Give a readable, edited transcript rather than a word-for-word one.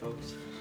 folks.